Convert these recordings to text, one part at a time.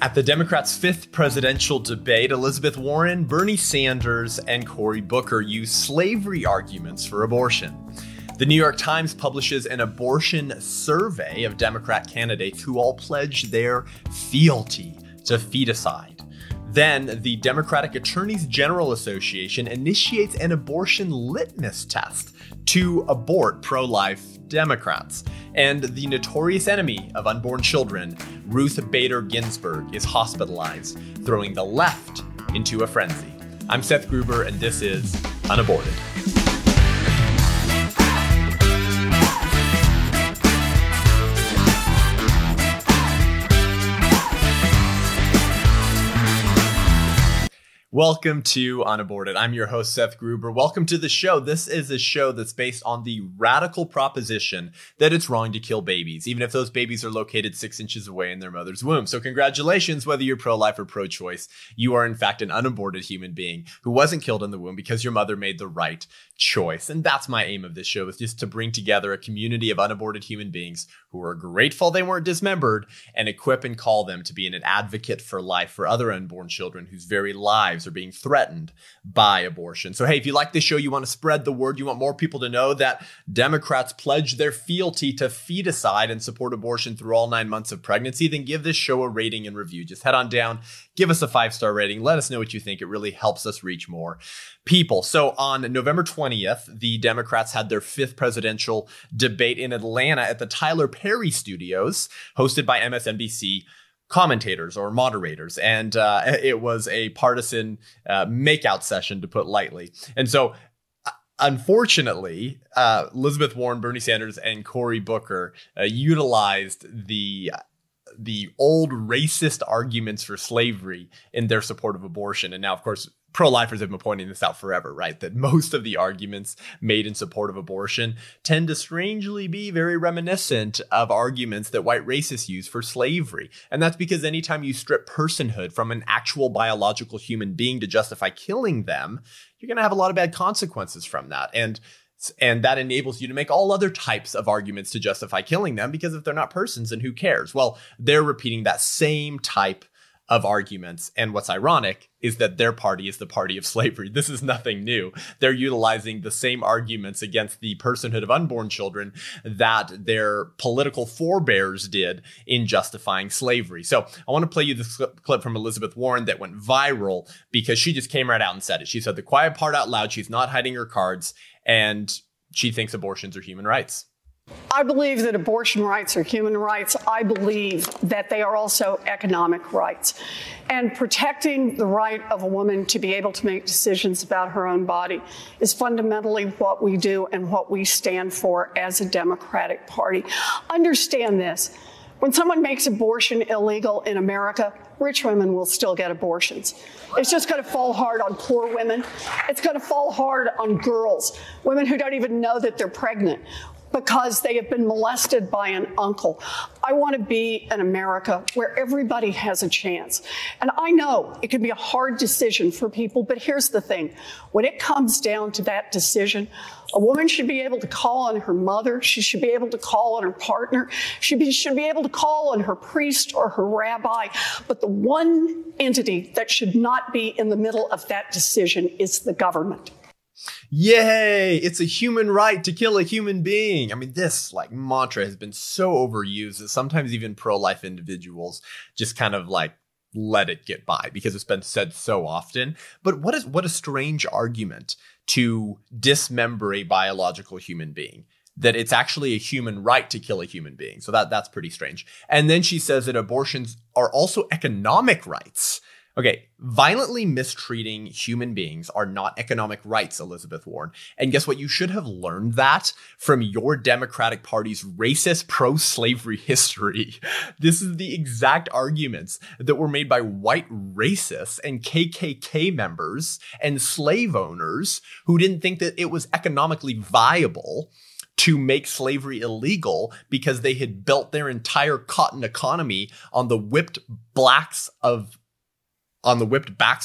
At the Democrats' fifth presidential debate, Elizabeth Warren, Bernie Sanders, and Cory Booker used slavery arguments for abortion. The New York Times publishes an abortion survey of Democrat candidates who all pledge their fealty to feticide. Then, the Democratic Attorneys General Association initiates an abortion litmus test to abort pro-life Democrats. And the notorious enemy of unborn children, Ruth Bader Ginsburg, is hospitalized, throwing the left into a frenzy. I'm Seth Gruber, and this is Unaborted. Welcome to Unaborted. I'm your host, Seth Gruber. Welcome to the show. This is a show that's based on the radical proposition that it's wrong to kill babies, even if those babies are located 6 inches away in their mother's womb. So congratulations, whether you're pro-life or pro-choice, you are in fact an unaborted human being who wasn't killed in the womb because your mother made the right choice. And that's my aim of this show, is just to bring together a community of unaborted human beings who are grateful they weren't dismembered and equip and call them to be an advocate for life for other unborn children whose very lives are being threatened by abortion. So, hey, if you like this show, you want to spread the word, you want more people to know that Democrats pledge their fealty to feticide and support abortion through all 9 months of pregnancy, then give this show a rating and review. Just head on down, give us a 5-star rating, let us know what you think. It really helps us reach more people. So on November 20th, the Democrats had their fifth presidential debate in Atlanta at the Tyler Perry Studios, hosted by MSNBC commentators or moderators. And it was a partisan makeout session, to put lightly. And so, unfortunately, Elizabeth Warren, Bernie Sanders, and Cory Booker utilized the old racist arguments for slavery in their support of abortion. And now, of course, pro-lifers have been pointing this out forever, right? That most of the arguments made in support of abortion tend to strangely be very reminiscent of arguments that white racists use for slavery. And that's because anytime you strip personhood from an actual biological human being to justify killing them, you're going to have a lot of bad consequences from that. And that enables you to make all other types of arguments to justify killing them, because if they're not persons, then who cares? Well, they're repeating that same type of arguments. And what's ironic is that their party is the party of slavery. This is nothing new. They're utilizing the same arguments against the personhood of unborn children that their political forebears did in justifying slavery. So I want to play you this clip from Elizabeth Warren that went viral because she just came right out and said it. She said the quiet part out loud. She's not hiding her cards, and she thinks abortions are human rights. I believe that abortion rights are human rights. I believe that they are also economic rights. And protecting the right of a woman to be able to make decisions about her own body is fundamentally what we do and what we stand for as a Democratic Party. Understand this. When someone makes abortion illegal in America, rich women will still get abortions. It's just going to fall hard on poor women. It's going to fall hard on girls, women who don't even know that they're pregnant, because they have been molested by an uncle. I want to be an America where everybody has a chance. And I know it can be a hard decision for people, but here's the thing. When it comes down to that decision, a woman should be able to call on her mother. She should be able to call on her partner. She should be able to call on her priest or her rabbi. But the one entity that should not be in the middle of that decision is the government. Yay, it's a human right to kill a human being. I mean, this mantra has been so overused that sometimes even pro-life individuals just kind of let it get by because it's been said so often. But what a strange argument to dismember a biological human being, that it's actually a human right to kill a human being. So that's pretty strange. And then she says that abortions are also economic rights. Okay, violently mistreating human beings are not economic rights, Elizabeth Warren. And guess what? You should have learned that from your Democratic Party's racist pro-slavery history. This is the exact arguments that were made by white racists and KKK members and slave owners who didn't think that it was economically viable to make slavery illegal because they had built their entire cotton economy on the whipped backs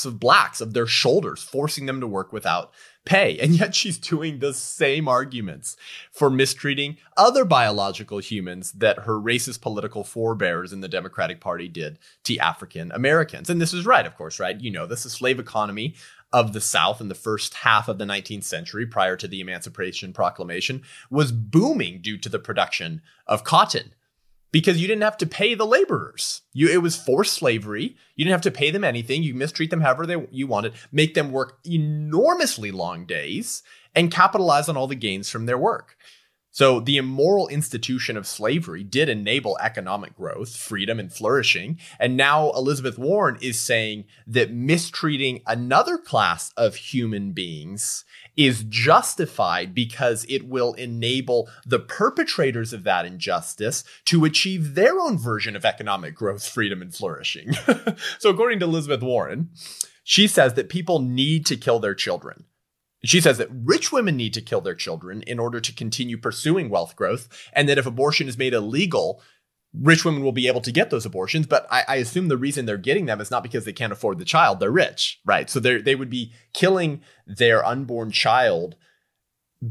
of blacks, of their shoulders, forcing them to work without pay. And yet she's doing the same arguments for mistreating other biological humans that her racist political forebears in the Democratic Party did to African Americans. And this is right, of course, right? You know, this is the slave economy of the South in the first half of the 19th century prior to the Emancipation Proclamation was booming due to the production of cotton. Because you didn't have to pay the laborers. It was forced slavery. You didn't have to pay them anything. You mistreat them however you wanted, make them work enormously long days, and capitalize on all the gains from their work. So the immoral institution of slavery did enable economic growth, freedom, and flourishing. And now Elizabeth Warren is saying that mistreating another class of human beings is justified because it will enable the perpetrators of that injustice to achieve their own version of economic growth, freedom, and flourishing. So according to Elizabeth Warren, she says that people need to kill their children. She says that rich women need to kill their children in order to continue pursuing wealth growth, and that if abortion is made illegal, rich women will be able to get those abortions. But I assume the reason they're getting them is not because they can't afford the child. They're rich, right? So they would be killing their unborn child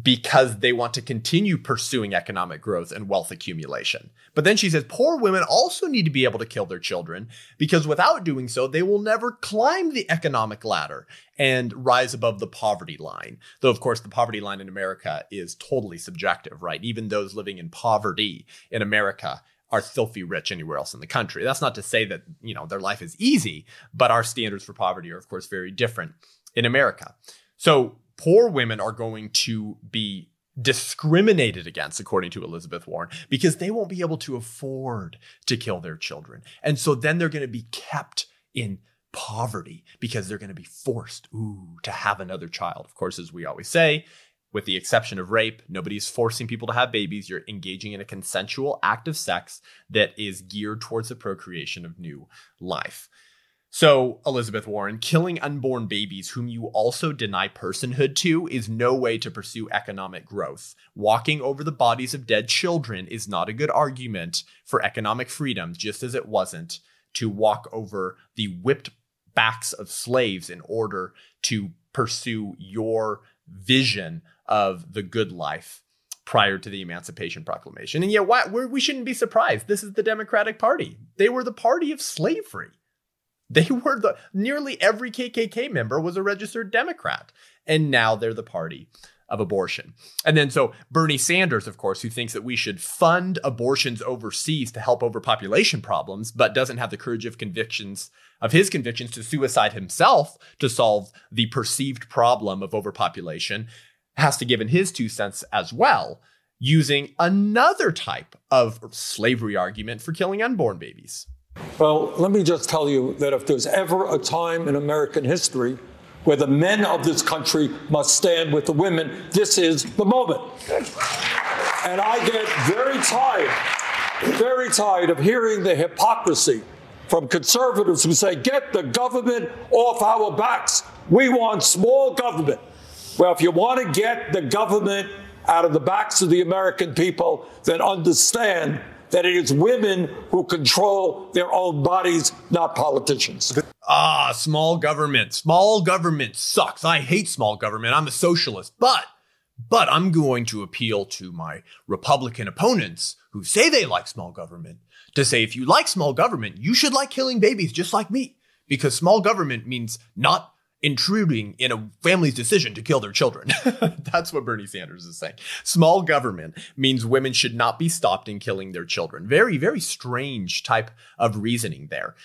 because they want to continue pursuing economic growth and wealth accumulation. But then she says poor women also need to be able to kill their children because without doing so, they will never climb the economic ladder and rise above the poverty line. Though, of course, the poverty line in America is totally subjective, right? Even those living in poverty in America are filthy rich anywhere else in the country. That's not to say that, you know, their life is easy, but our standards for poverty are, of course, very different in America. So poor women are going to be discriminated against, according to Elizabeth Warren, because they won't be able to afford to kill their children. And so then they're going to be kept in poverty because they're going to be forced, to have another child. Of course, as we always say, with the exception of rape, nobody's forcing people to have babies. You're engaging in a consensual act of sex that is geared towards the procreation of new life. So, Elizabeth Warren, killing unborn babies whom you also deny personhood to is no way to pursue economic growth. Walking over the bodies of dead children is not a good argument for economic freedom, just as it wasn't to walk over the whipped backs of slaves in order to pursue your vision of the good life prior to the Emancipation Proclamation. And yet, we shouldn't be surprised. This is the Democratic Party. They were the party of slavery. They were nearly every KKK member was a registered Democrat, and now they're the party of abortion. And then so Bernie Sanders, of course, who thinks that we should fund abortions overseas to help overpopulation problems, but doesn't have the courage of his convictions to suicide himself to solve the perceived problem of overpopulation, has to give in his 2 cents as well, using another type of slavery argument for killing unborn babies. Well, let me just tell you that if there's ever a time in American history where the men of this country must stand with the women, this is the moment. And I get very tired of hearing the hypocrisy from conservatives who say, get the government off our backs. We want small government. Well, if you want to get the government out of the backs of the American people, then understand that it is women who control their own bodies, not politicians. Small government. Small government sucks. I hate small government. I'm a socialist. But I'm going to appeal to my Republican opponents who say they like small government to say, if you like small government, you should like killing babies just like me, because small government means not intruding in a family's decision to kill their children. That's what Bernie Sanders is saying. Small government means women should not be stopped in killing their children. Very, very strange type of reasoning there.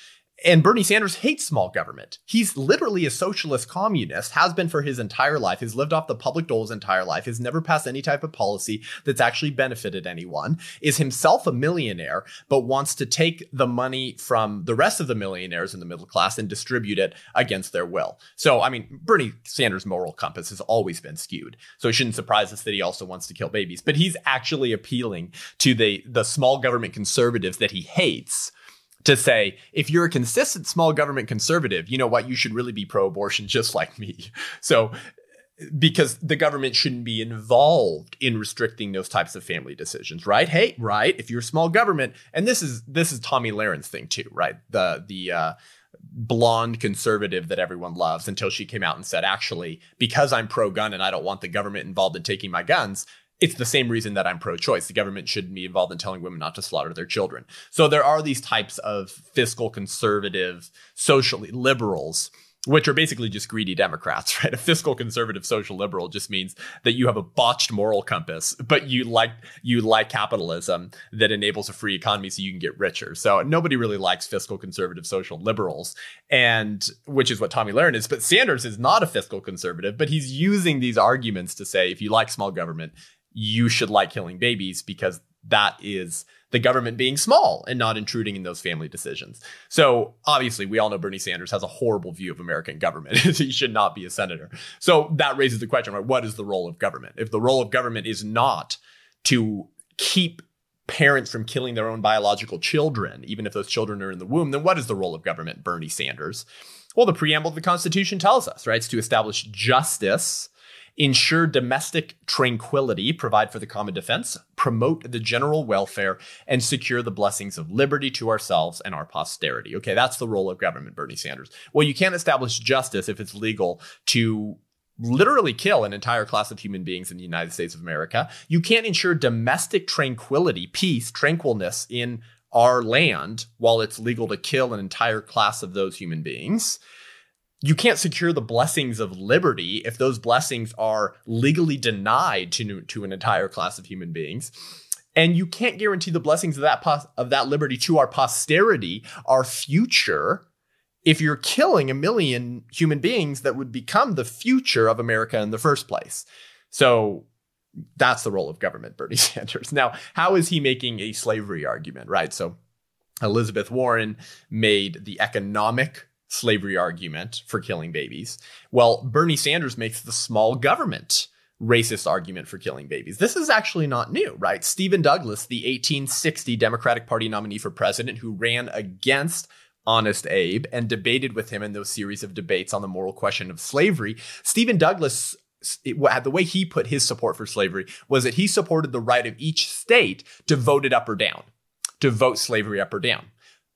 And Bernie Sanders hates small government. He's literally a socialist communist, has been for his entire life. He's lived off the public dole his entire life, has never passed any type of policy that's actually benefited anyone, is himself a millionaire, but wants to take the money from the rest of the millionaires in the middle class and distribute it against their will. So, I mean, Bernie Sanders' moral compass has always been skewed. So it shouldn't surprise us that he also wants to kill babies. But he's actually appealing to the small government conservatives that he hates, to say, if you're a consistent small government conservative, you know what, you should really be pro-abortion just like me. So, because the government shouldn't be involved in restricting those types of family decisions, right? Hey, right, if you're a small government, and this is Tomi Lahren's thing too, right? The blonde conservative that everyone loves until she came out and said, actually, because I'm pro-gun and I don't want the government involved in taking my guns, it's the same reason that I'm pro-choice. The government shouldn't be involved in telling women not to slaughter their children. So there are these types of fiscal conservative, socially liberals, which are basically just greedy Democrats, right? A fiscal conservative social liberal just means that you have a botched moral compass, but you like capitalism that enables a free economy so you can get richer. So nobody really likes fiscal conservative social liberals, and which is what Tomi Lahren is. But Sanders is not a fiscal conservative, but he's using these arguments to say, if you like small government, you should like killing babies because that is the government being small and not intruding in those family decisions. So obviously, we all know Bernie Sanders has a horrible view of American government. He should not be a senator. So that raises the question, right? What is the role of government? If the role of government is not to keep parents from killing their own biological children, even if those children are in the womb, then what is the role of government, Bernie Sanders? Well, the preamble of the Constitution tells us, right? It's to establish justice, ensure domestic tranquility, provide for the common defense, promote the general welfare, and secure the blessings of liberty to ourselves and our posterity. Okay, that's the role of government, Bernie Sanders. Well, you can't establish justice if it's legal to literally kill an entire class of human beings in the United States of America. You can't ensure domestic tranquility, peace, tranquilness in our land while it's legal to kill an entire class of those human beings. You can't secure the blessings of liberty if those blessings are legally denied to an entire class of human beings. And you can't guarantee the blessings of that liberty to our posterity, our future, if you're killing a million human beings that would become the future of America in the first place. So that's the role of government, Bernie Sanders. Now, how is he making a slavery argument, right? So Elizabeth Warren made the economic slavery argument for killing babies. Well, Bernie Sanders makes the small government racist argument for killing babies. This is actually not new, right? Stephen Douglas, the 1860 Democratic Party nominee for president who ran against Honest Abe and debated with him in those series of debates on the moral question of slavery, Stephen Douglas, the way he put his support for slavery was that he supported the right of each state to vote it up or down, to vote slavery up or down.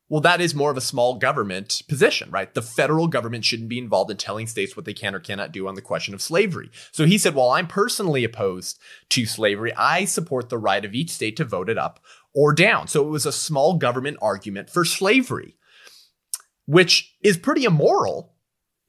Well, that is more of a small government position, right? The federal government shouldn't be involved in telling states what they can or cannot do on the question of slavery. So he said, well, I'm personally opposed to slavery. I support the right of each state to vote it up or down. So it was a small government argument for slavery, which is pretty immoral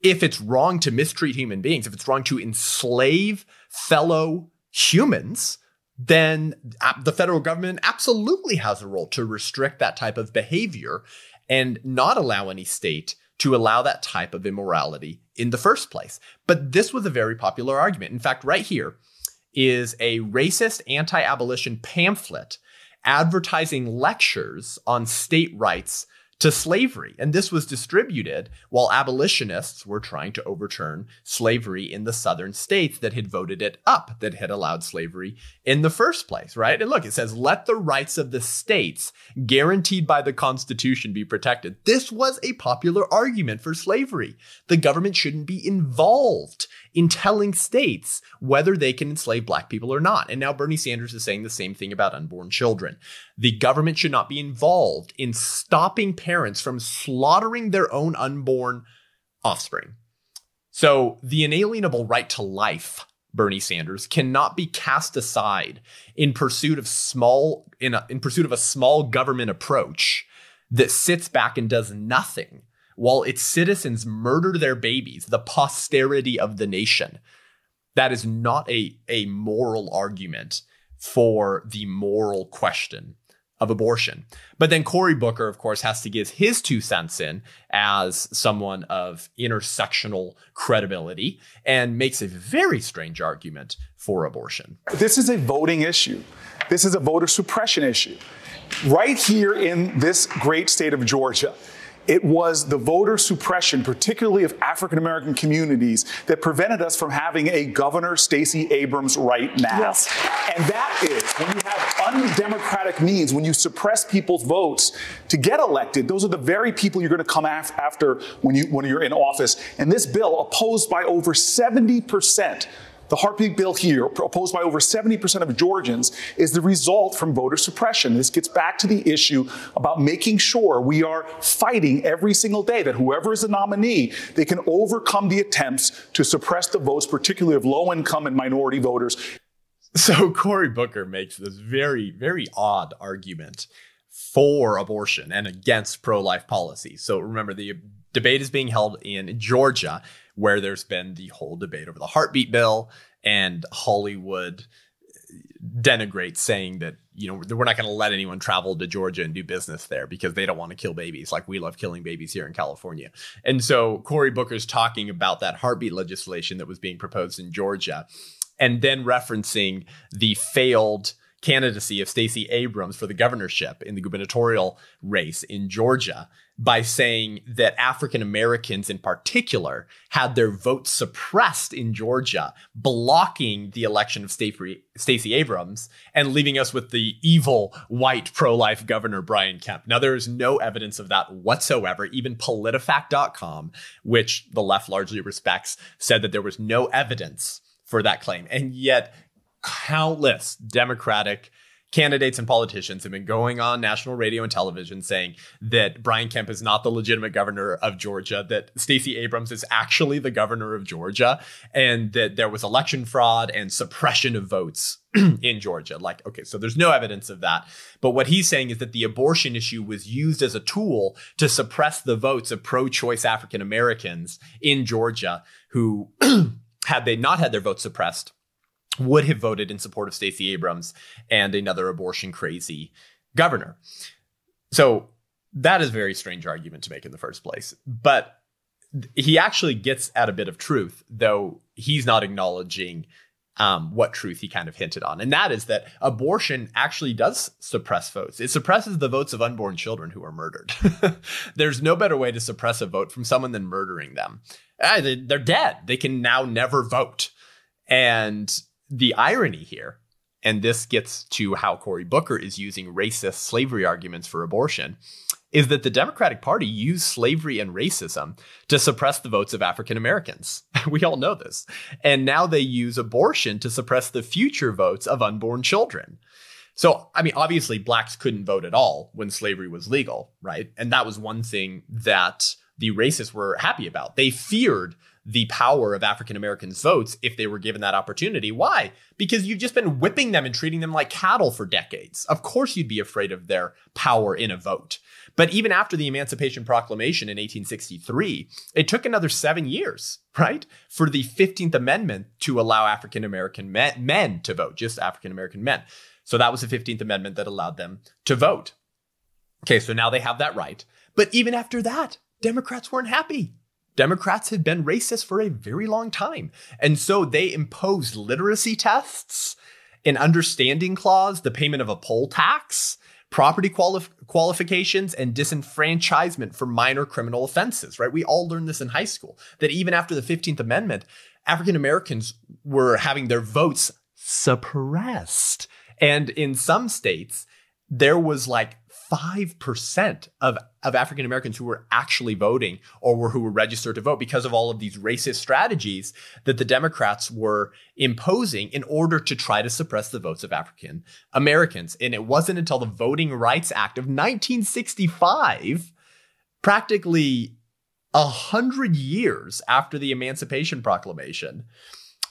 if it's wrong to mistreat human beings, if it's wrong to enslave fellow humans. Then the federal government absolutely has a role to restrict that type of behavior and not allow any state to allow that type of immorality in the first place. But this was a very popular argument. In fact, right here is a racist anti-abolition pamphlet advertising lectures on state rights to slavery. And this was distributed while abolitionists were trying to overturn slavery in the southern states that had voted it up, that had allowed slavery in the first place, right? And look, it says, let the rights of the states guaranteed by the Constitution be protected. This was a popular argument for slavery. The government shouldn't be involved in telling states whether they can enslave black people or not. And now Bernie Sanders is saying the same thing about unborn children. The government should not be involved in stopping parents from slaughtering their own unborn offspring. So the inalienable right to life, Bernie Sanders, cannot be cast aside in pursuit of a small government approach that sits back and does nothing while its citizens murder their babies, the posterity of the nation. That is not a moral argument for the moral question of abortion. But then Cory Booker, of course, has to give his 2 cents in as someone of intersectional credibility and makes a very strange argument for abortion. This is a voting issue. This is a voter suppression issue. Right here in this great state of Georgia, it was the voter suppression, particularly of African-American communities, that prevented us from having a governor, Stacey Abrams, right now. Yes. And that is, when you have undemocratic means, when you suppress people's votes to get elected, those are the very people you're going to come after when you're in office. And this bill, opposed by over 70%, The heartbeat bill here, opposed by over 70% of Georgians, is the result from voter suppression. This gets back to the issue about making sure we are fighting every single day that whoever is the nominee, they can overcome the attempts to suppress the votes, particularly of low-income and minority voters. So Cory Booker makes this very, very odd argument for abortion and against pro-life policy. So remember, the debate is being held in Georgia, where there's been the whole debate over the heartbeat bill, and Hollywood denigrates, saying that, you know, we're not going to let anyone travel to Georgia and do business there because they don't want to kill babies like we love killing babies here in California. And so Cory Booker's talking about that heartbeat legislation that was being proposed in Georgia, and then referencing the failed candidacy of Stacey Abrams for the governorship in the gubernatorial race in Georgia by saying that African Americans in particular had their votes suppressed in Georgia, blocking the election of Stacey Abrams and leaving us with the evil white pro-life governor, Brian Kemp. Now, there is no evidence of that whatsoever. Even PolitiFact.com, which the left largely respects, said that there was no evidence for that claim. And yet countless Democratic candidates and politicians have been going on national radio and television saying that Brian Kemp is not the legitimate governor of Georgia, that Stacey Abrams is actually the governor of Georgia, and that there was election fraud and suppression of votes in Georgia. Like, okay, so there's no evidence of that. But what he's saying is that the abortion issue was used as a tool to suppress the votes of pro-choice African Americans in Georgia who, had they not had their votes suppressed, would have voted in support of Stacey Abrams and another abortion crazy governor. So that is a very strange argument to make in the first place. But he actually gets at a bit of truth, though he's not acknowledging what truth he kind of hinted on. And that is that abortion actually does suppress votes. It suppresses the votes of unborn children who are murdered. There's no better way to suppress a vote from someone than murdering them. They're dead. They can now never vote. And the irony here, and this gets to how Cory Booker is using racist slavery arguments for abortion, is that the Democratic Party used slavery and racism to suppress the votes of African Americans. We all know this. And now they use abortion to suppress the future votes of unborn children. So, I mean, obviously, blacks couldn't vote at all when slavery was legal, right? And that was one thing that the racists were happy about. They feared the power of African Americans' votes if they were given that opportunity. Why? Because you've just been whipping them and treating them like cattle for decades. Of course you'd be afraid of their power in a vote. But even after the Emancipation Proclamation in 1863, it took another 7 years, right, for the 15th Amendment to allow African American men to vote, just African American men. So that was the 15th Amendment that allowed them to vote. Okay, so now they have that right. But even after that, Democrats weren't happy. Democrats had been racist for a very long time. And so they imposed literacy tests, an understanding clause, the payment of a poll tax, property qualifications, and disenfranchisement for minor criminal offenses, right? We all learned this in high school, that even after the 15th Amendment, African Americans were having their votes suppressed. And in some states, there was like 5% of African Americans who were actually voting or who were registered to vote because of all of these racist strategies that the Democrats were imposing in order to try to suppress the votes of African Americans. And it wasn't until the Voting Rights Act of 1965, practically 100 years after the Emancipation Proclamation,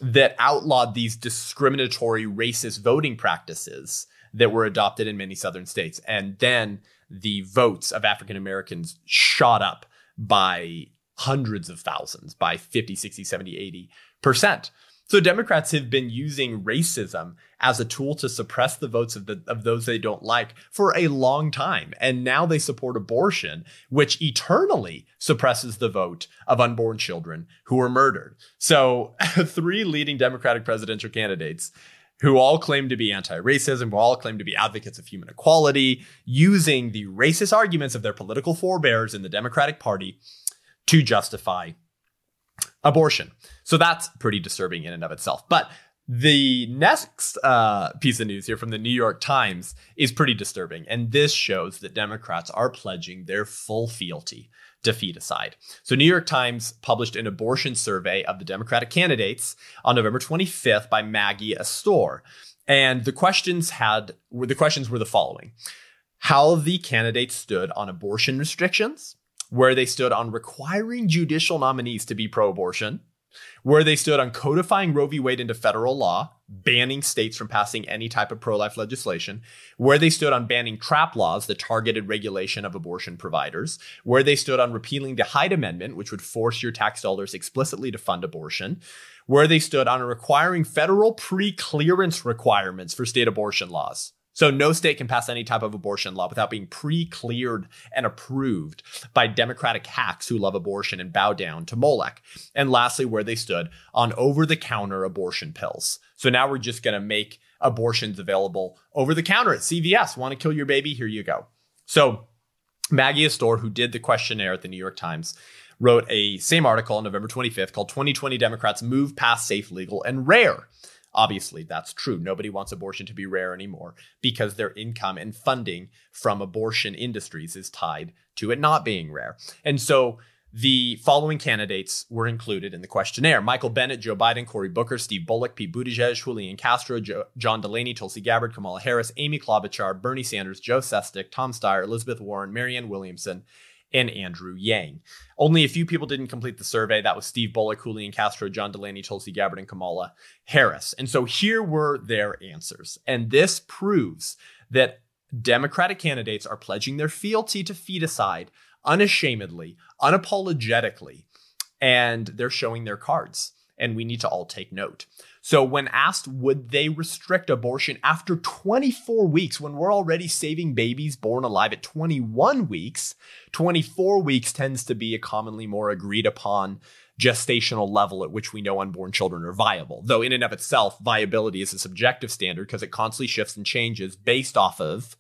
that outlawed these discriminatory racist voting practices that were adopted in many southern states. And then the votes of African Americans shot up by hundreds of thousands, by 50, 60, 70, 80%. So Democrats have been using racism as a tool to suppress the votes of those they don't like for a long time. And now they support abortion, which eternally suppresses the vote of unborn children who are murdered. So three leading Democratic presidential candidates who all claim to be anti-racism, who all claim to be advocates of human equality, using the racist arguments of their political forebears in the Democratic Party to justify abortion. So that's pretty disturbing in and of itself. But the next piece of news here from the New York Times is pretty disturbing. And this shows that Democrats are pledging their full fealty defeat aside. So New York Times published an abortion survey of the Democratic candidates on November 25th by Maggie Astor. And the questions were the following: how the candidates stood on abortion restrictions, where they stood on requiring judicial nominees to be pro-abortion, where they stood on codifying Roe v. Wade into federal law, banning states from passing any type of pro-life legislation, where they stood on banning trap laws, the targeted regulation of abortion providers, where they stood on repealing the Hyde Amendment, which would force your tax dollars explicitly to fund abortion, where they stood on requiring federal pre-clearance requirements for state abortion laws. So no state can pass any type of abortion law without being pre-cleared and approved by Democratic hacks who love abortion and bow down to Molech. And lastly, where they stood on over-the-counter abortion pills. So now we're just going to make abortions available over-the-counter at CVS. Want to kill your baby? Here you go. So Maggie Astor, who did the questionnaire at the New York Times, wrote a same article on November 25th called 2020 Democrats Move Past Safe, Legal, and Rare. Obviously, that's true. Nobody wants abortion to be rare anymore because their income and funding from abortion industries is tied to it not being rare. And so the following candidates were included in the questionnaire: Michael Bennett, Joe Biden, Cory Booker, Steve Bullock, Pete Buttigieg, Julian Castro, John Delaney, Tulsi Gabbard, Kamala Harris, Amy Klobuchar, Bernie Sanders, Joe Sestak, Tom Steyer, Elizabeth Warren, Marianne Williamson, and Andrew Yang. Only a few people didn't complete the survey. That was Steve Bullock, Julian Castro, John Delaney, Tulsi Gabbard, and Kamala Harris. And so here were their answers. And this proves that Democratic candidates are pledging their fealty to feticide unashamedly, unapologetically, and they're showing their cards. And we need to all take note. So when asked, would they restrict abortion after 24 weeks, when we're already saving babies born alive at 21 weeks, 24 weeks tends to be a commonly more agreed upon gestational level at which we know unborn children are viable. Though in and of itself, viability is a subjective standard because it constantly shifts and changes based off of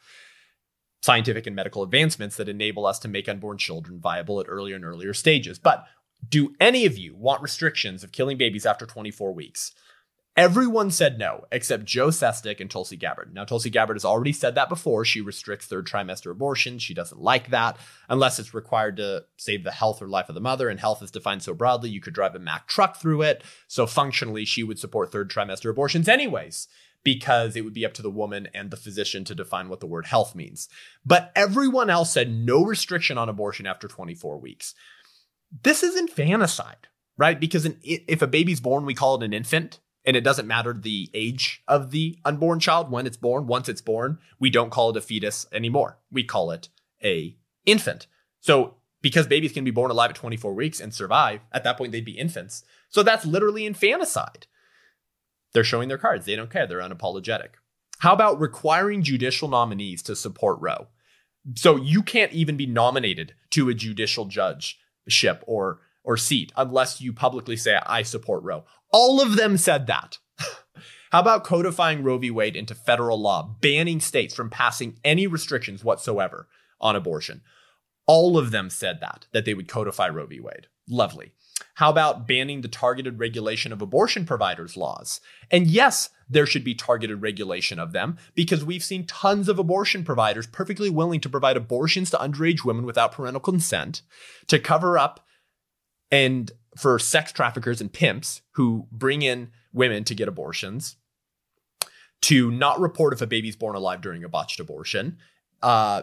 scientific and medical advancements that enable us to make unborn children viable at earlier and earlier stages. But do any of you want restrictions of killing babies after 24 weeks? Everyone said no, except Joe Sestak and Tulsi Gabbard. Now, Tulsi Gabbard has already said that before. She restricts third trimester abortions. She doesn't like that unless it's required to save the health or life of the mother. And health is defined so broadly, you could drive a Mack truck through it. So functionally, she would support third trimester abortions anyways, because it would be up to the woman and the physician to define what the word health means. But everyone else said no restriction on abortion after 24 weeks. This is infanticide, right? Because if a baby's born, we call it an infant. And it doesn't matter the age of the unborn child when it's born. Once it's born, we don't call it a fetus anymore. We call it a infant. So because babies can be born alive at 24 weeks and survive, at that point, they'd be infants. So that's literally infanticide. They're showing their cards. They don't care. They're unapologetic. How about requiring judicial nominees to support Roe? So you can't even be nominated to a judicial judgeship or seat unless you publicly say, I support Roe. All of them said that. How about codifying Roe v. Wade into federal law, banning states from passing any restrictions whatsoever on abortion? All of them said that they would codify Roe v. Wade. Lovely. How about banning the targeted regulation of abortion providers' laws? And yes, there should be targeted regulation of them because we've seen tons of abortion providers perfectly willing to provide abortions to underage women without parental consent to cover up and for sex traffickers and pimps who bring in women to get abortions, to not report if a baby's born alive during a botched abortion,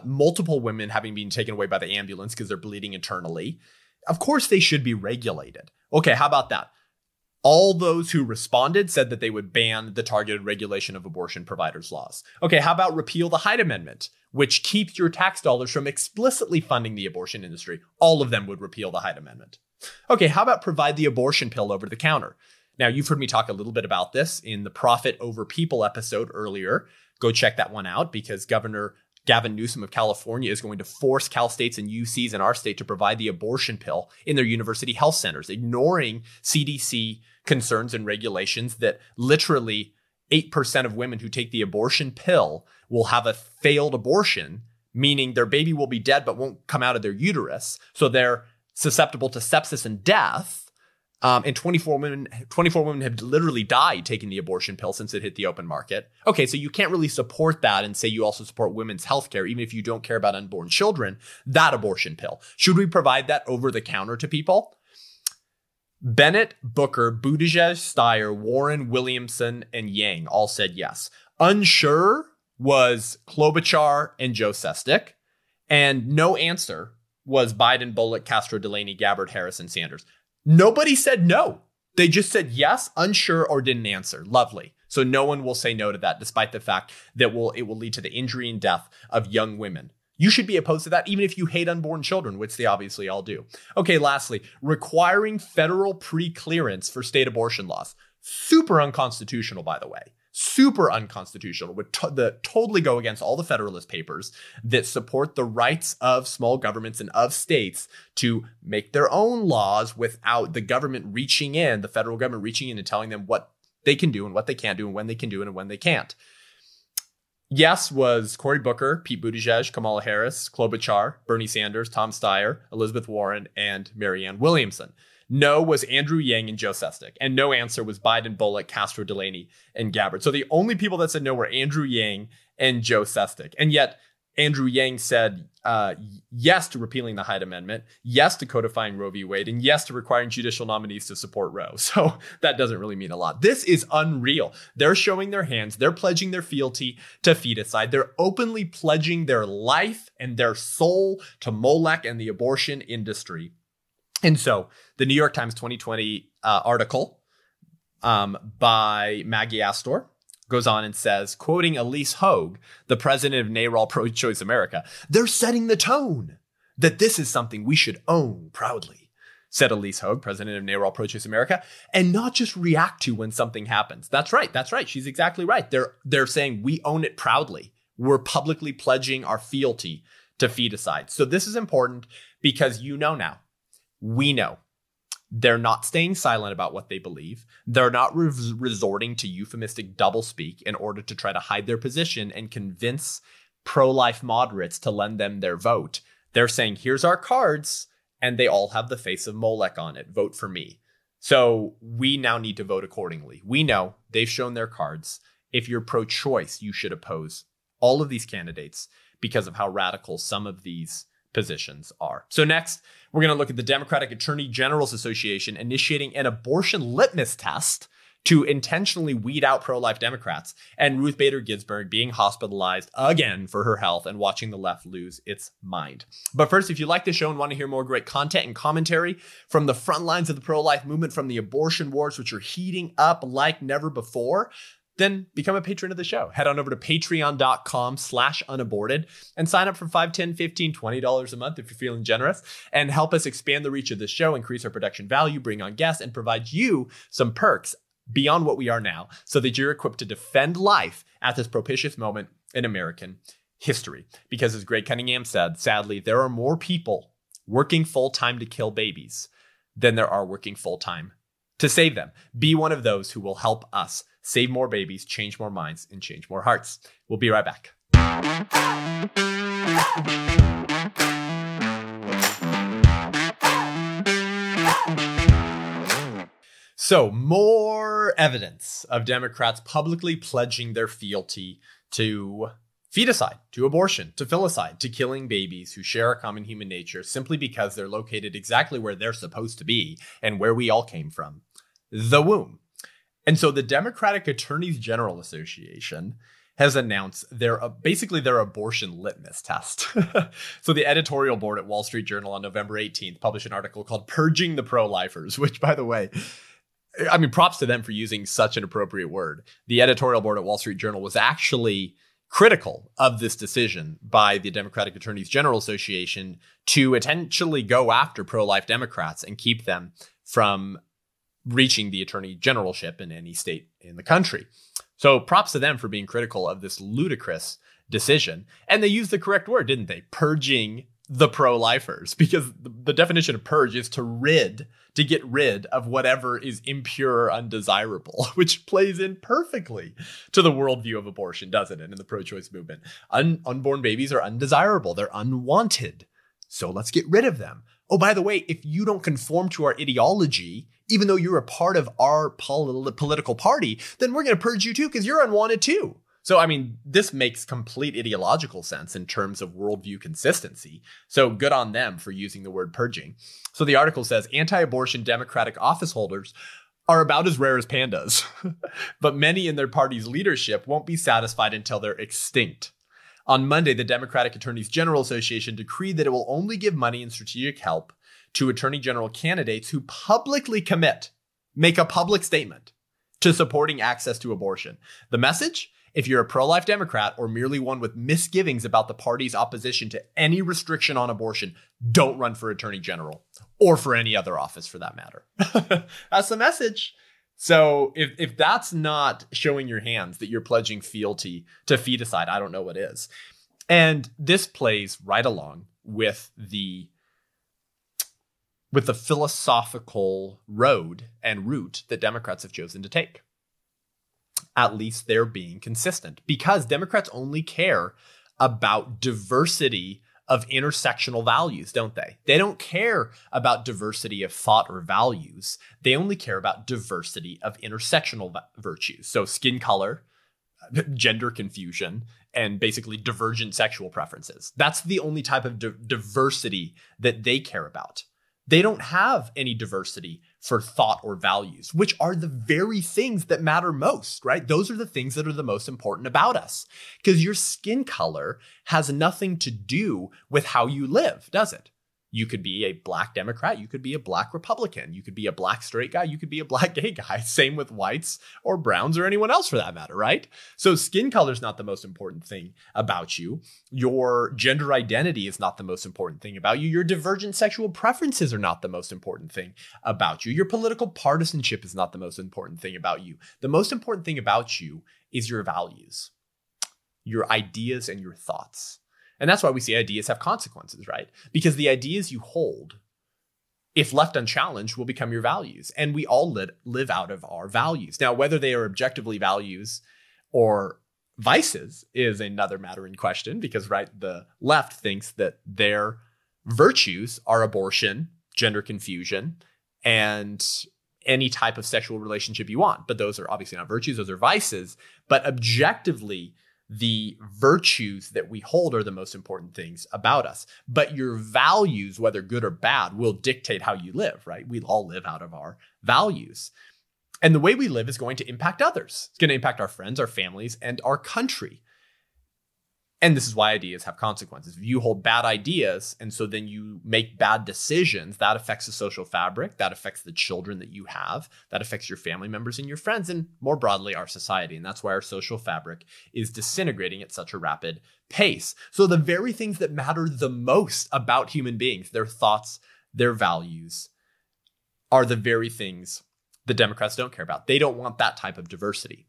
multiple women having been taken away by the ambulance because they're bleeding internally. Of course, they should be regulated. Okay, how about that? All those who responded said that they would ban the targeted regulation of abortion providers' laws. Okay, how about repeal the Hyde Amendment, which keeps your tax dollars from explicitly funding the abortion industry? All of them would repeal the Hyde Amendment. Okay, how about provide the abortion pill over the counter? Now, you've heard me talk a little bit about this in the Profit Over People episode earlier. Go check that one out because Governor Gavin Newsom of California is going to force Cal States and UCs in our state to provide the abortion pill in their university health centers, ignoring CDC concerns and regulations that literally 8% of women who take the abortion pill will have a failed abortion, meaning their baby will be dead but won't come out of their uterus. So they're susceptible to sepsis and death And 24 women have literally died taking the abortion pill since it hit the open market. Okay, so you can't really support that and say you also support women's health care, even if you don't care about unborn children, that abortion pill. Should we provide that over the counter to people? Bennett, Booker, Buttigieg, Steyer, Warren, Williamson, and Yang all said yes. Unsure was Klobuchar and Joe Sestak. And no answer was Biden, Bullock, Castro, Delaney, Gabbard, Harris, and Sanders. Nobody said no. They just said yes, unsure, or didn't answer. Lovely. So no one will say no to that, despite the fact that it will lead to the injury and death of young women. You should be opposed to that, even if you hate unborn children, which they obviously all do. Okay, lastly, requiring federal pre-clearance for state abortion laws. Super unconstitutional, by the way. Super unconstitutional, would totally go against all the Federalist papers that support the rights of small governments and of states to make their own laws without the government reaching in, the federal government reaching in and telling them what they can do and what they can't do and when they can do it and when they can't. Yes was Cory Booker, Pete Buttigieg, Kamala Harris, Klobuchar, Bernie Sanders, Tom Steyer, Elizabeth Warren, and Marianne Williamson. No was Andrew Yang and Joe Sestak. And no answer was Biden, Bullock, Castro, Delaney, and Gabbard. So the only people that said no were Andrew Yang and Joe Sestak. And yet Andrew Yang said yes to repealing the Hyde Amendment, yes to codifying Roe v. Wade, and yes to requiring judicial nominees to support Roe. So that doesn't really mean a lot. This is unreal. They're showing their hands. They're pledging their fealty to feticide. They're openly pledging their life and their soul to Molech and the abortion industry. And so the New York Times 2020 article by Maggie Astor goes on and says, quoting Elise Hogue, the president of NARAL Pro-Choice America, "They're setting the tone that this is something we should own proudly," said Elise Hogue, president of NARAL Pro-Choice America, "and not just react to when something happens." That's right. That's right. She's exactly right. They're saying we own it proudly. We're publicly pledging our fealty to feticide. So this is important because you know now. We know they're not staying silent about what they believe. They're not resorting to euphemistic doublespeak in order to try to hide their position and convince pro-life moderates to lend them their vote. They're saying, here's our cards, and they all have the face of Molech on it. Vote for me. So we now need to vote accordingly. We know they've shown their cards. If you're pro-choice, you should oppose all of these candidates because of how radical some of these positions are. So next, we're going to look at the Democratic Attorney General's Association initiating an abortion litmus test to intentionally weed out pro-life Democrats, and Ruth Bader Ginsburg being hospitalized again for her health and watching the left lose its mind. But first, if you like this show and want to hear more great content and commentary from the front lines of the pro-life movement, from the abortion wars, which are heating up like never before, then become a patron of the show. Head on over to patreon.com/unaborted and sign up for $5, $10, $15, $20 a month if you're feeling generous, and help us expand the reach of this show, increase our production value, bring on guests, and provide you some perks beyond what we are now so that you're equipped to defend life at this propitious moment in American history. Because as Greg Cunningham said, sadly, there are more people working full-time to kill babies than there are working full-time to save them. Be one of those who will help us save more babies, change more minds, and change more hearts. We'll be right back. So, more evidence of Democrats publicly pledging their fealty to feticide, to abortion, to filicide, to killing babies who share a common human nature simply because they're located exactly where they're supposed to be and where we all came from, the womb. And so the Democratic Attorneys General Association has announced their abortion litmus test. So the editorial board at Wall Street Journal on November 18th published an article called "Purging the Pro-Lifers," which, by the way, I mean, props to them for using such an appropriate word. The editorial board at Wall Street Journal was actually critical of this decision by the Democratic Attorneys General Association to intentionally go after pro-life Democrats and keep them from reaching the attorney generalship in any state in the country. So props to them for being critical of this ludicrous decision. And they used the correct word, didn't they? Purging the pro-lifers, because the definition of purge is to get rid of whatever is impure or undesirable, which plays in perfectly to the worldview of abortion, doesn't it? And in the pro-choice movement, unborn babies are undesirable. They're unwanted. So let's get rid of them. oh, by the way, if you don't conform to our ideology, even though you're a part of our political party, then we're going to purge you too because you're unwanted too. So, I mean, this makes complete ideological sense in terms of worldview consistency. So good on them for using the word purging. So the article says anti-abortion Democratic office holders are about as rare as pandas, but many in their party's leadership won't be satisfied until they're extinct. On Monday, the Democratic Attorneys General Association decreed that it will only give money and strategic help to attorney general candidates who publicly commit, make a public statement to supporting access to abortion. The message? If you're a pro-life Democrat or merely one with misgivings about the party's opposition to any restriction on abortion, don't run for attorney general or for any other office for that matter. That's the message. So if that's not showing your hands that you're pledging fealty to feticide, I don't know what is. And this plays right along with the philosophical road and route that Democrats have chosen to take. At least they're being consistent, because Democrats only care about diversity of intersectional values, don't they? They don't care about diversity of thought or values. They only care about diversity of intersectional virtues. So skin color, gender confusion, and basically divergent sexual preferences. That's the only type of diversity that they care about. They don't have any diversity for thought or values, which are the very things that matter most, right? Those are the things that are the most important about us, because your skin color has nothing to do with how you live, does it? You could be a black Democrat. You could be a black Republican. You could be a black straight guy. You could be a black gay guy. Same with whites or browns or anyone else for that matter, right? So skin color is not the most important thing about you. Your gender identity is not the most important thing about you. Your divergent sexual preferences are not the most important thing about you. Your political partisanship is not the most important thing about you. The most important thing about you is your values, your ideas, and your thoughts. And that's why we see ideas have consequences, right? Because the ideas you hold, if left unchallenged, will become your values. And we all live out of our values. Now, whether they are objectively values or vices is another matter in question, because, right, the left thinks that their virtues are abortion, gender confusion, and any type of sexual relationship you want. But those are obviously not virtues. Those are vices. But objectively, the virtues that we hold are the most important things about us. But your values, whether good or bad, will dictate how you live, right? We all live out of our values. And the way we live is going to impact others. It's going to impact our friends, our families, and our country. And this is why ideas have consequences. If you hold bad ideas, and so then you make bad decisions, that affects the social fabric, that affects the children that you have, that affects your family members and your friends, and more broadly, our society. And that's why our social fabric is disintegrating at such a rapid pace. So the very things that matter the most about human beings, their thoughts, their values, are the very things the Democrats don't care about. They don't want that type of diversity.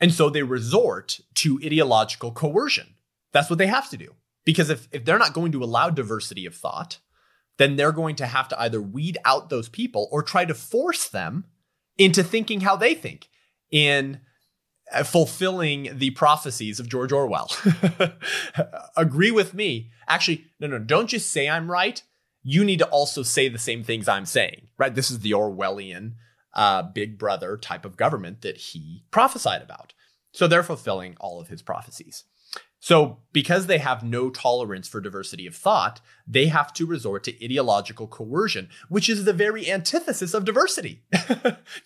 And so they resort to ideological coercion. That's what they have to do. Because if they're not going to allow diversity of thought, then they're going to have to either weed out those people or try to force them into thinking how they think, in fulfilling the prophecies of George Orwell. Agree with me. Actually, no, don't just say I'm right. You need to also say the same things I'm saying, right? This is the Orwellian big brother type of government that he prophesied about. So they're fulfilling all of his prophecies. So because they have no tolerance for diversity of thought, they have to resort to ideological coercion, which is the very antithesis of diversity.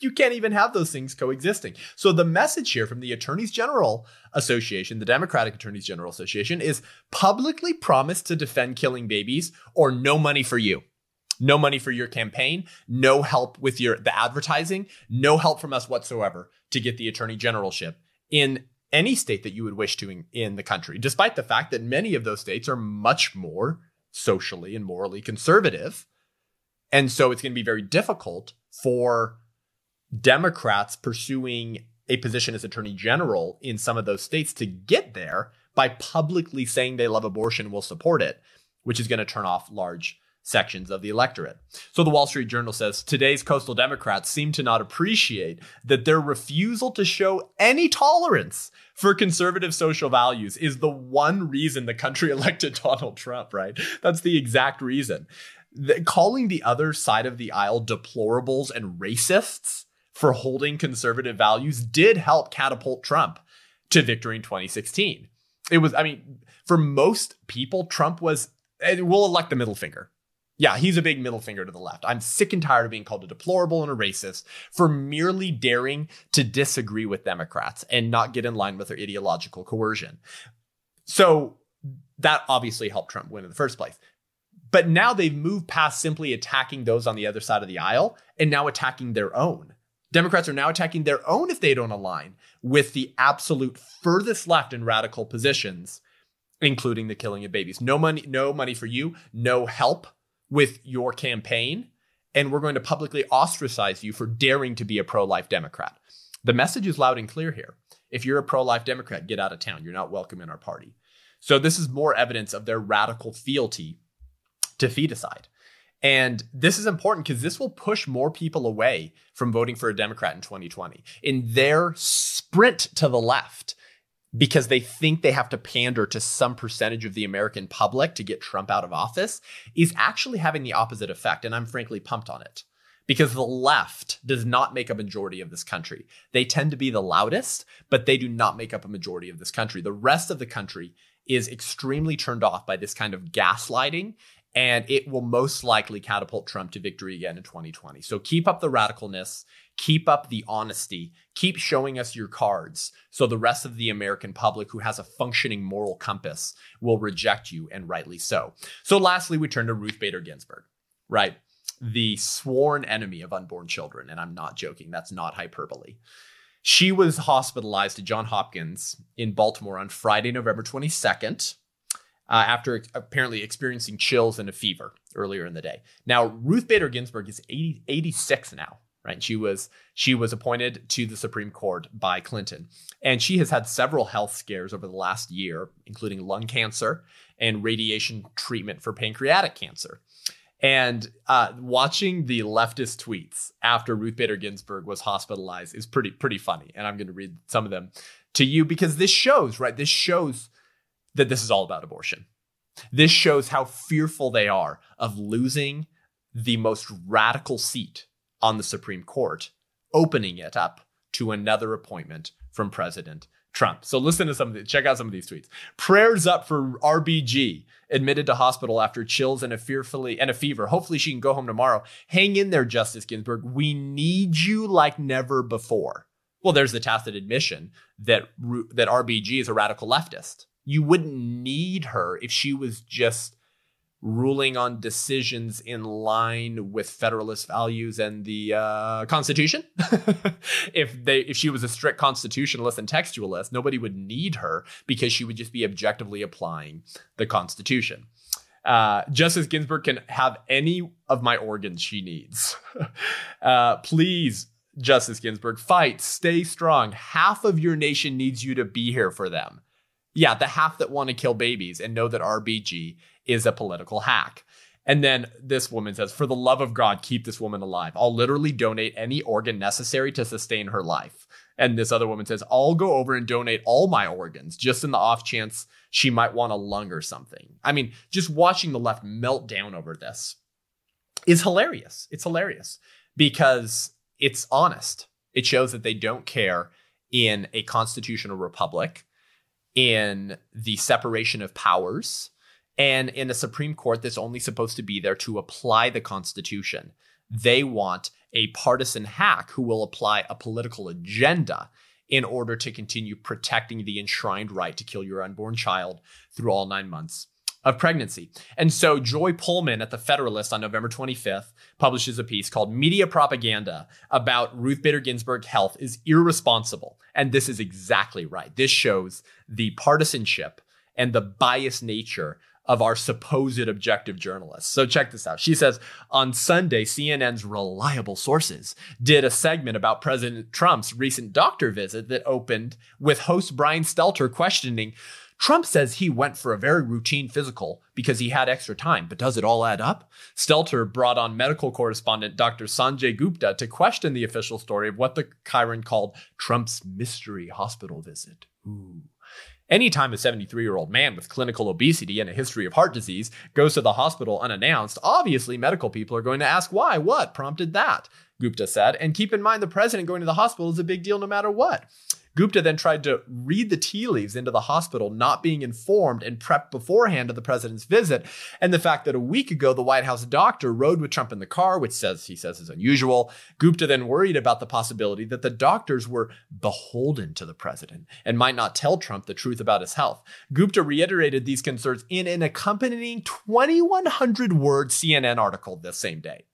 You can't even have those things coexisting. So the message here from the Attorneys General Association, the Democratic Attorneys General Association, is publicly promise to defend killing babies or no money for you. No money for your campaign, no help with the advertising, no help from us whatsoever to get the attorney generalship in any state that you would wish to in the country, despite the fact that many of those states are much more socially and morally conservative. And so it's going to be very difficult for Democrats pursuing a position as attorney general in some of those states to get there by publicly saying they love abortion, will support it, which is going to turn off large sections of the electorate. So the Wall Street Journal says, today's coastal Democrats seem to not appreciate that their refusal to show any tolerance for conservative social values is the one reason the country elected Donald Trump, right? That's the exact reason. Calling the other side of the aisle deplorables and racists for holding conservative values did help catapult Trump to victory in 2016. It was, I mean, for most people, Trump was, we'll elect the middle finger. Yeah, he's a big middle finger to the left. I'm sick and tired of being called a deplorable and a racist for merely daring to disagree with Democrats and not get in line with their ideological coercion. So that obviously helped Trump win in the first place. But now they've moved past simply attacking those on the other side of the aisle and now attacking their own. Democrats are now attacking their own if they don't align with the absolute furthest left in radical positions, including the killing of babies. No money for you, no help with your campaign, and we're going to publicly ostracize you for daring to be a pro-life Democrat. The message is loud and clear here. If you're a pro-life Democrat, get out of town. You're not welcome in our party. So this is more evidence of their radical fealty to feticide. And this is important because this will push more people away from voting for a Democrat in 2020 in their sprint to the left, because they think they have to pander to some percentage of the American public to get Trump out of office, is actually having the opposite effect. And I'm frankly pumped on it because the left does not make a majority of this country. They tend to be the loudest, but they do not make up a majority of this country. The rest of the country is extremely turned off by this kind of gaslighting, and it will most likely catapult Trump to victory again in 2020. So keep up the radicalness, keep up the honesty, keep showing us your cards so the rest of the American public who has a functioning moral compass will reject you, and rightly so. So lastly, we turn to Ruth Bader Ginsburg, right? The sworn enemy of unborn children. And I'm not joking. That's not hyperbole. She was hospitalized at Johns Hopkins in Baltimore on Friday, November 22nd. After apparently experiencing chills and a fever earlier in the day. Now, Ruth Bader Ginsburg is 86 now, right? She was appointed to the Supreme Court by Clinton, and she has had several health scares over the last year, including lung cancer and radiation treatment for pancreatic cancer. And watching the leftist tweets after Ruth Bader Ginsburg was hospitalized is pretty funny, and I'm going to read some of them to you because this shows, right? This shows that this is all about abortion. This shows how fearful they are of losing the most radical seat on the Supreme Court, opening it up to another appointment from President Trump. So listen to some of these, check out some of these tweets. Prayers up for RBG, admitted to hospital after chills and a fever. Hopefully she can go home tomorrow. Hang in there, Justice Ginsburg. We need you like never before. Well, there's the tacit admission that RBG is a radical leftist. You wouldn't need her if she was just ruling on decisions in line with Federalist values and the Constitution. If she was a strict constitutionalist and textualist, nobody would need her because she would just be objectively applying the Constitution. Justice Ginsburg can have any of my organs she needs. Please, Justice Ginsburg, fight, stay strong. Half of your nation needs you to be here for them. Yeah, the half that want to kill babies and know that RBG is a political hack. And then this woman says, for the love of God, keep this woman alive. I'll literally donate any organ necessary to sustain her life. And this other woman says, I'll go over and donate all my organs just in the off chance she might want a lung or something. I mean, just watching the left melt down over this is hilarious. It's hilarious because it's honest. It shows that they don't care in a constitutional republic, in the separation of powers, and in a Supreme Court that's only supposed to be there to apply the Constitution. They want a partisan hack who will apply a political agenda in order to continue protecting the enshrined right to kill your unborn child through all 9 months of pregnancy. And so Joy Pullman at the Federalist on November 25th publishes a piece called Media Propaganda about Ruth Bader Ginsburg's health is irresponsible. And this is exactly right. This shows the partisanship and the biased nature of our supposed objective journalists. So check this out. She says, on Sunday, CNN's reliable sources did a segment about President Trump's recent doctor visit that opened with host Brian Stelter questioning Trump says he went for a very routine physical because he had extra time, but does it all add up? Stelter brought on medical correspondent Dr. Sanjay Gupta to question the official story of what the Chiron called Trump's mystery hospital visit. Ooh. Anytime a 73-year-old man with clinical obesity and a history of heart disease goes to the hospital unannounced, obviously medical people are going to ask why, what prompted that, Gupta said. And keep in mind, the president going to the hospital is a big deal no matter what. Gupta then tried to read the tea leaves into the hospital not being informed and prepped beforehand of the president's visit, and the fact that a week ago the White House doctor rode with Trump in the car, which he says is unusual. Gupta then worried about the possibility that the doctors were beholden to the president and might not tell Trump the truth about his health. Gupta reiterated these concerns in an accompanying 2,100-word CNN article this same day.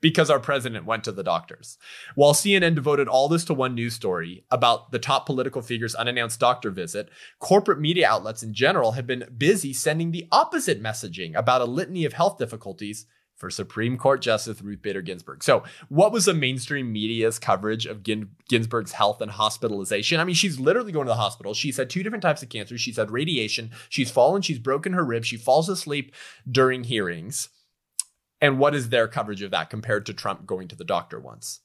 Because our president went to the doctors. While CNN devoted all this to one news story about the top political figure's unannounced doctor visit, corporate media outlets in general have been busy sending the opposite messaging about a litany of health difficulties for Supreme Court Justice Ruth Bader Ginsburg. So what was the mainstream media's coverage of Ginsburg's health and hospitalization? I mean, she's literally going to the hospital. She's had two different types of cancer. She's had radiation. She's fallen. She's broken her rib. She falls asleep during hearings. And what is their coverage of that compared to Trump going to the doctor once?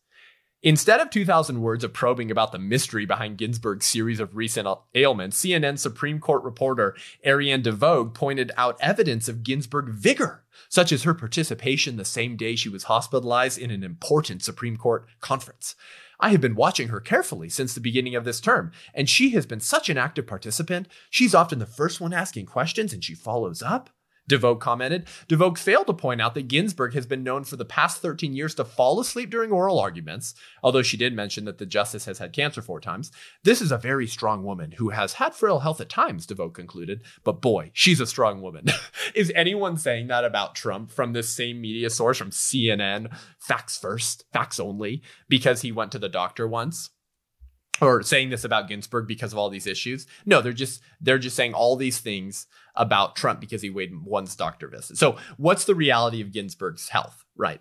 Instead of 2,000 words of probing about the mystery behind Ginsburg's series of recent ailments, CNN Supreme Court reporter Ariane DeVogue pointed out evidence of Ginsburg vigor, such as her participation the same day she was hospitalized in an important Supreme Court conference. I have been watching her carefully since the beginning of this term, and she has been such an active participant. She's often the first one asking questions, and she follows up. DeVogue commented. DeVogue failed to point out that Ginsburg has been known for the past 13 years to fall asleep during oral arguments, although she did mention that the justice has had cancer 4 times. This is a very strong woman who has had frail health at times, DeVogue concluded, but boy, she's a strong woman. Is anyone saying that about Trump from this same media source, from CNN, facts first, facts only, because he went to the doctor once? Or saying this about Ginsburg because of all these issues? No, they're just saying all these things about Trump because he weighed one's doctor visit. So what's the reality of Ginsburg's health, right?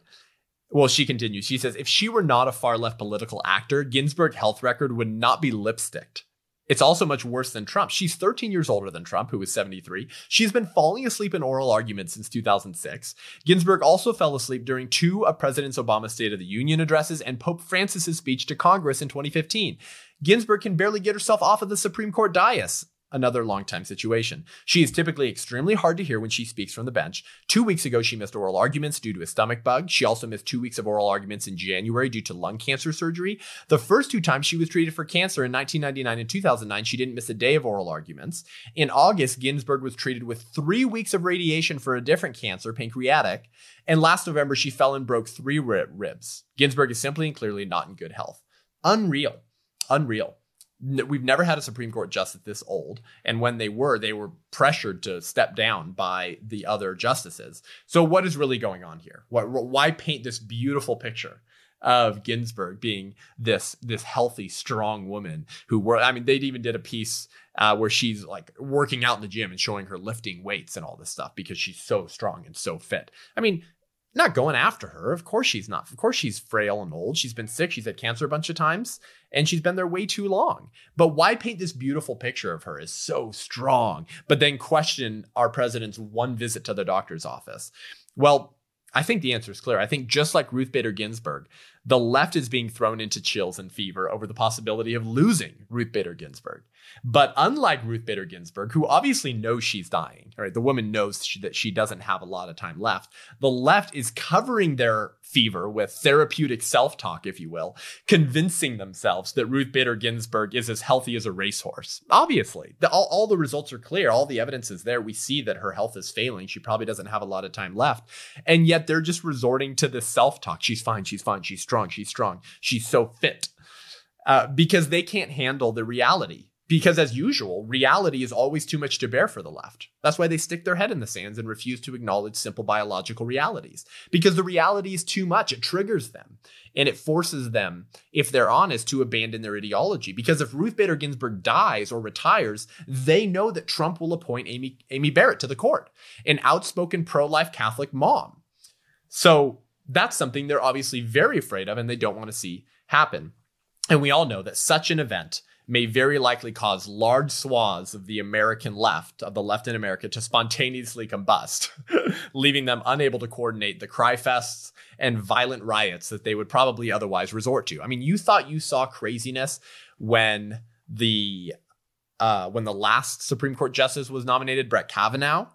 Well, she continues. She says, if she were not a far-left political actor, Ginsburg's health record would not be lipsticked. It's also much worse than Trump. She's 13 years older than Trump, who was 73. She's been falling asleep in oral arguments since 2006. Ginsburg also fell asleep during 2 of President Obama's State of the Union addresses and Pope Francis's speech to Congress in 2015. Ginsburg can barely get herself off of the Supreme Court dais. Another long-time situation. She is typically extremely hard to hear when she speaks from the bench. 2 weeks ago, she missed oral arguments due to a stomach bug. She also missed 2 weeks of oral arguments in January due to lung cancer surgery. The first 2 times she was treated for cancer in 1999 and 2009, she didn't miss a day of oral arguments. In August, Ginsburg was treated with 3 weeks of radiation for a different cancer, pancreatic. And last November, she fell and broke 3 ribs. Ginsburg is simply and clearly not in good health. Unreal. We've never had a Supreme Court justice this old. And when they were pressured to step down by the other justices. So what is really going on here? Why paint this beautiful picture of Ginsburg being this healthy, strong woman who were, I mean, they even did a piece where she's like working out in the gym and showing her lifting weights and all this stuff because she's so strong and so fit. I mean, not going after her. Of course she's not. Of course she's frail and old. She's been sick. She's had cancer a bunch of times. And she's been there way too long. But why paint this beautiful picture of her as so strong, but then question our president's one visit to the doctor's office? Well, I think the answer is clear. I think just like Ruth Bader Ginsburg, the left is being thrown into chills and fever over the possibility of losing Ruth Bader Ginsburg. But unlike Ruth Bader Ginsburg, who obviously knows she's dying, right? The woman knows that she doesn't have a lot of time left. The left is covering their fever with therapeutic self-talk, if you will, convincing themselves that Ruth Bader Ginsburg is as healthy as a racehorse. Obviously, all the results are clear. All the evidence is there. We see that her health is failing. She probably doesn't have a lot of time left. And yet they're just resorting to this self-talk. She's fine. She's fine. She's strong. She's strong. She's so fit. Because they can't handle the reality. Because as usual, reality is always too much to bear for the left. That's why they stick their head in the sands and refuse to acknowledge simple biological realities. Because the reality is too much. It triggers them. And it forces them, if they're honest, to abandon their ideology. Because if Ruth Bader Ginsburg dies or retires, they know that Trump will appoint Amy Barrett to the court. An outspoken pro-life Catholic mom. So that's something they're obviously very afraid of and they don't want to see happen. And we all know that such an event may very likely cause large swaths of the American left, of the left in America, to spontaneously combust, leaving them unable to coordinate the cry fests and violent riots that they would probably otherwise resort to. I mean, you thought you saw craziness when the last Supreme Court justice was nominated, Brett Kavanaugh.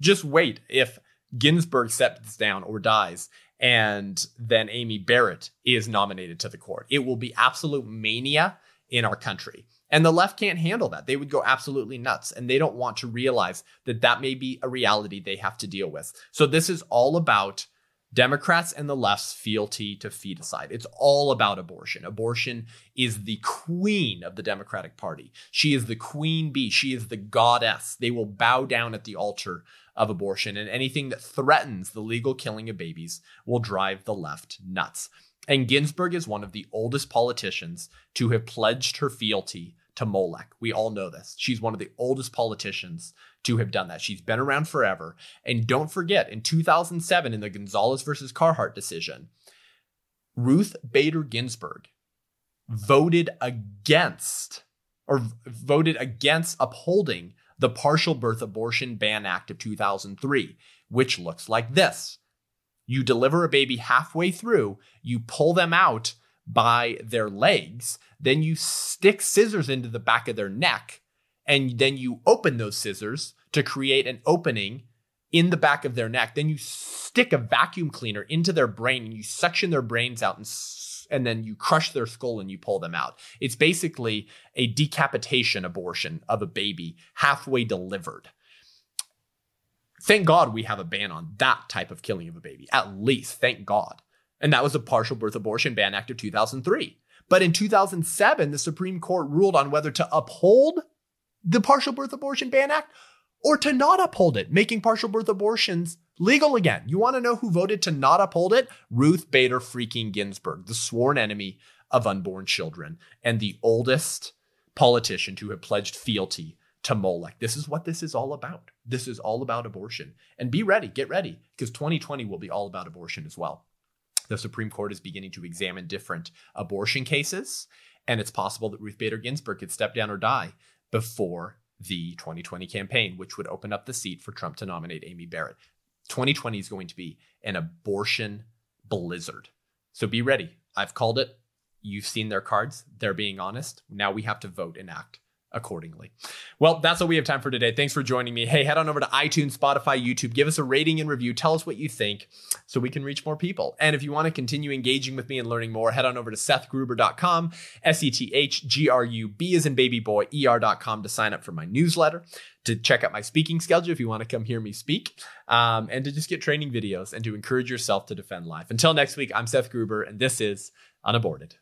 Just wait if Ginsburg steps down or dies, and then Amy Barrett is nominated to the court. It will be absolute mania in our country. And the left can't handle that. They would go absolutely nuts, and they don't want to realize that that may be a reality they have to deal with. So this is all about Democrats and the left's fealty to feticide. It's all about abortion. Abortion is the queen of the Democratic Party. She is the queen bee. She is the goddess. They will bow down at the altar of abortion, and anything that threatens the legal killing of babies will drive the left nuts. And Ginsburg is one of the oldest politicians to have pledged her fealty to Molech. We all know this. She's one of the oldest politicians to have done that. She's been around forever. And don't forget, in 2007, in the Gonzalez versus Carhart decision, Ruth Bader Ginsburg voted against upholding the Partial Birth Abortion Ban Act of 2003, which looks like this. You deliver a baby halfway through, you pull them out by their legs, then you stick scissors into the back of their neck, and then you open those scissors to create an opening in the back of their neck. Then you stick a vacuum cleaner into their brain, and you suction their brains out, and then you crush their skull and you pull them out. It's basically a decapitation abortion of a baby halfway delivered. Thank God we have a ban on that type of killing of a baby, at least, thank God. And that was the Partial Birth Abortion Ban Act of 2003. But in 2007, the Supreme Court ruled on whether to uphold the Partial Birth Abortion Ban Act or to not uphold it, making partial birth abortions legal again. You want to know who voted to not uphold it? Ruth Bader freaking Ginsburg, the sworn enemy of unborn children and the oldest politician to have pledged fealty to Molech. This is what this is all about. This is all about abortion. And be ready, get ready, because 2020 will be all about abortion as well. The Supreme Court is beginning to examine different abortion cases, and it's possible that Ruth Bader Ginsburg could step down or die before the 2020 campaign, which would open up the seat for Trump to nominate Amy Barrett. 2020 is going to be an abortion blizzard. So be ready. I've called it. You've seen their cards. They're being honest. Now we have to vote and act accordingly. Well, that's what we have time for today. Thanks for joining me. Hey, head on over to iTunes, Spotify, YouTube. Give us a rating and review. Tell us what you think so we can reach more people. And if you want to continue engaging with me and learning more, head on over to SethGruber.com, SethGrub as in baby boy, ER.com to sign up for my newsletter, to check out my speaking schedule if you want to come hear me speak, and to just get training videos and to encourage yourself to defend life. Until next week, I'm Seth Gruber, and this is Unaborted.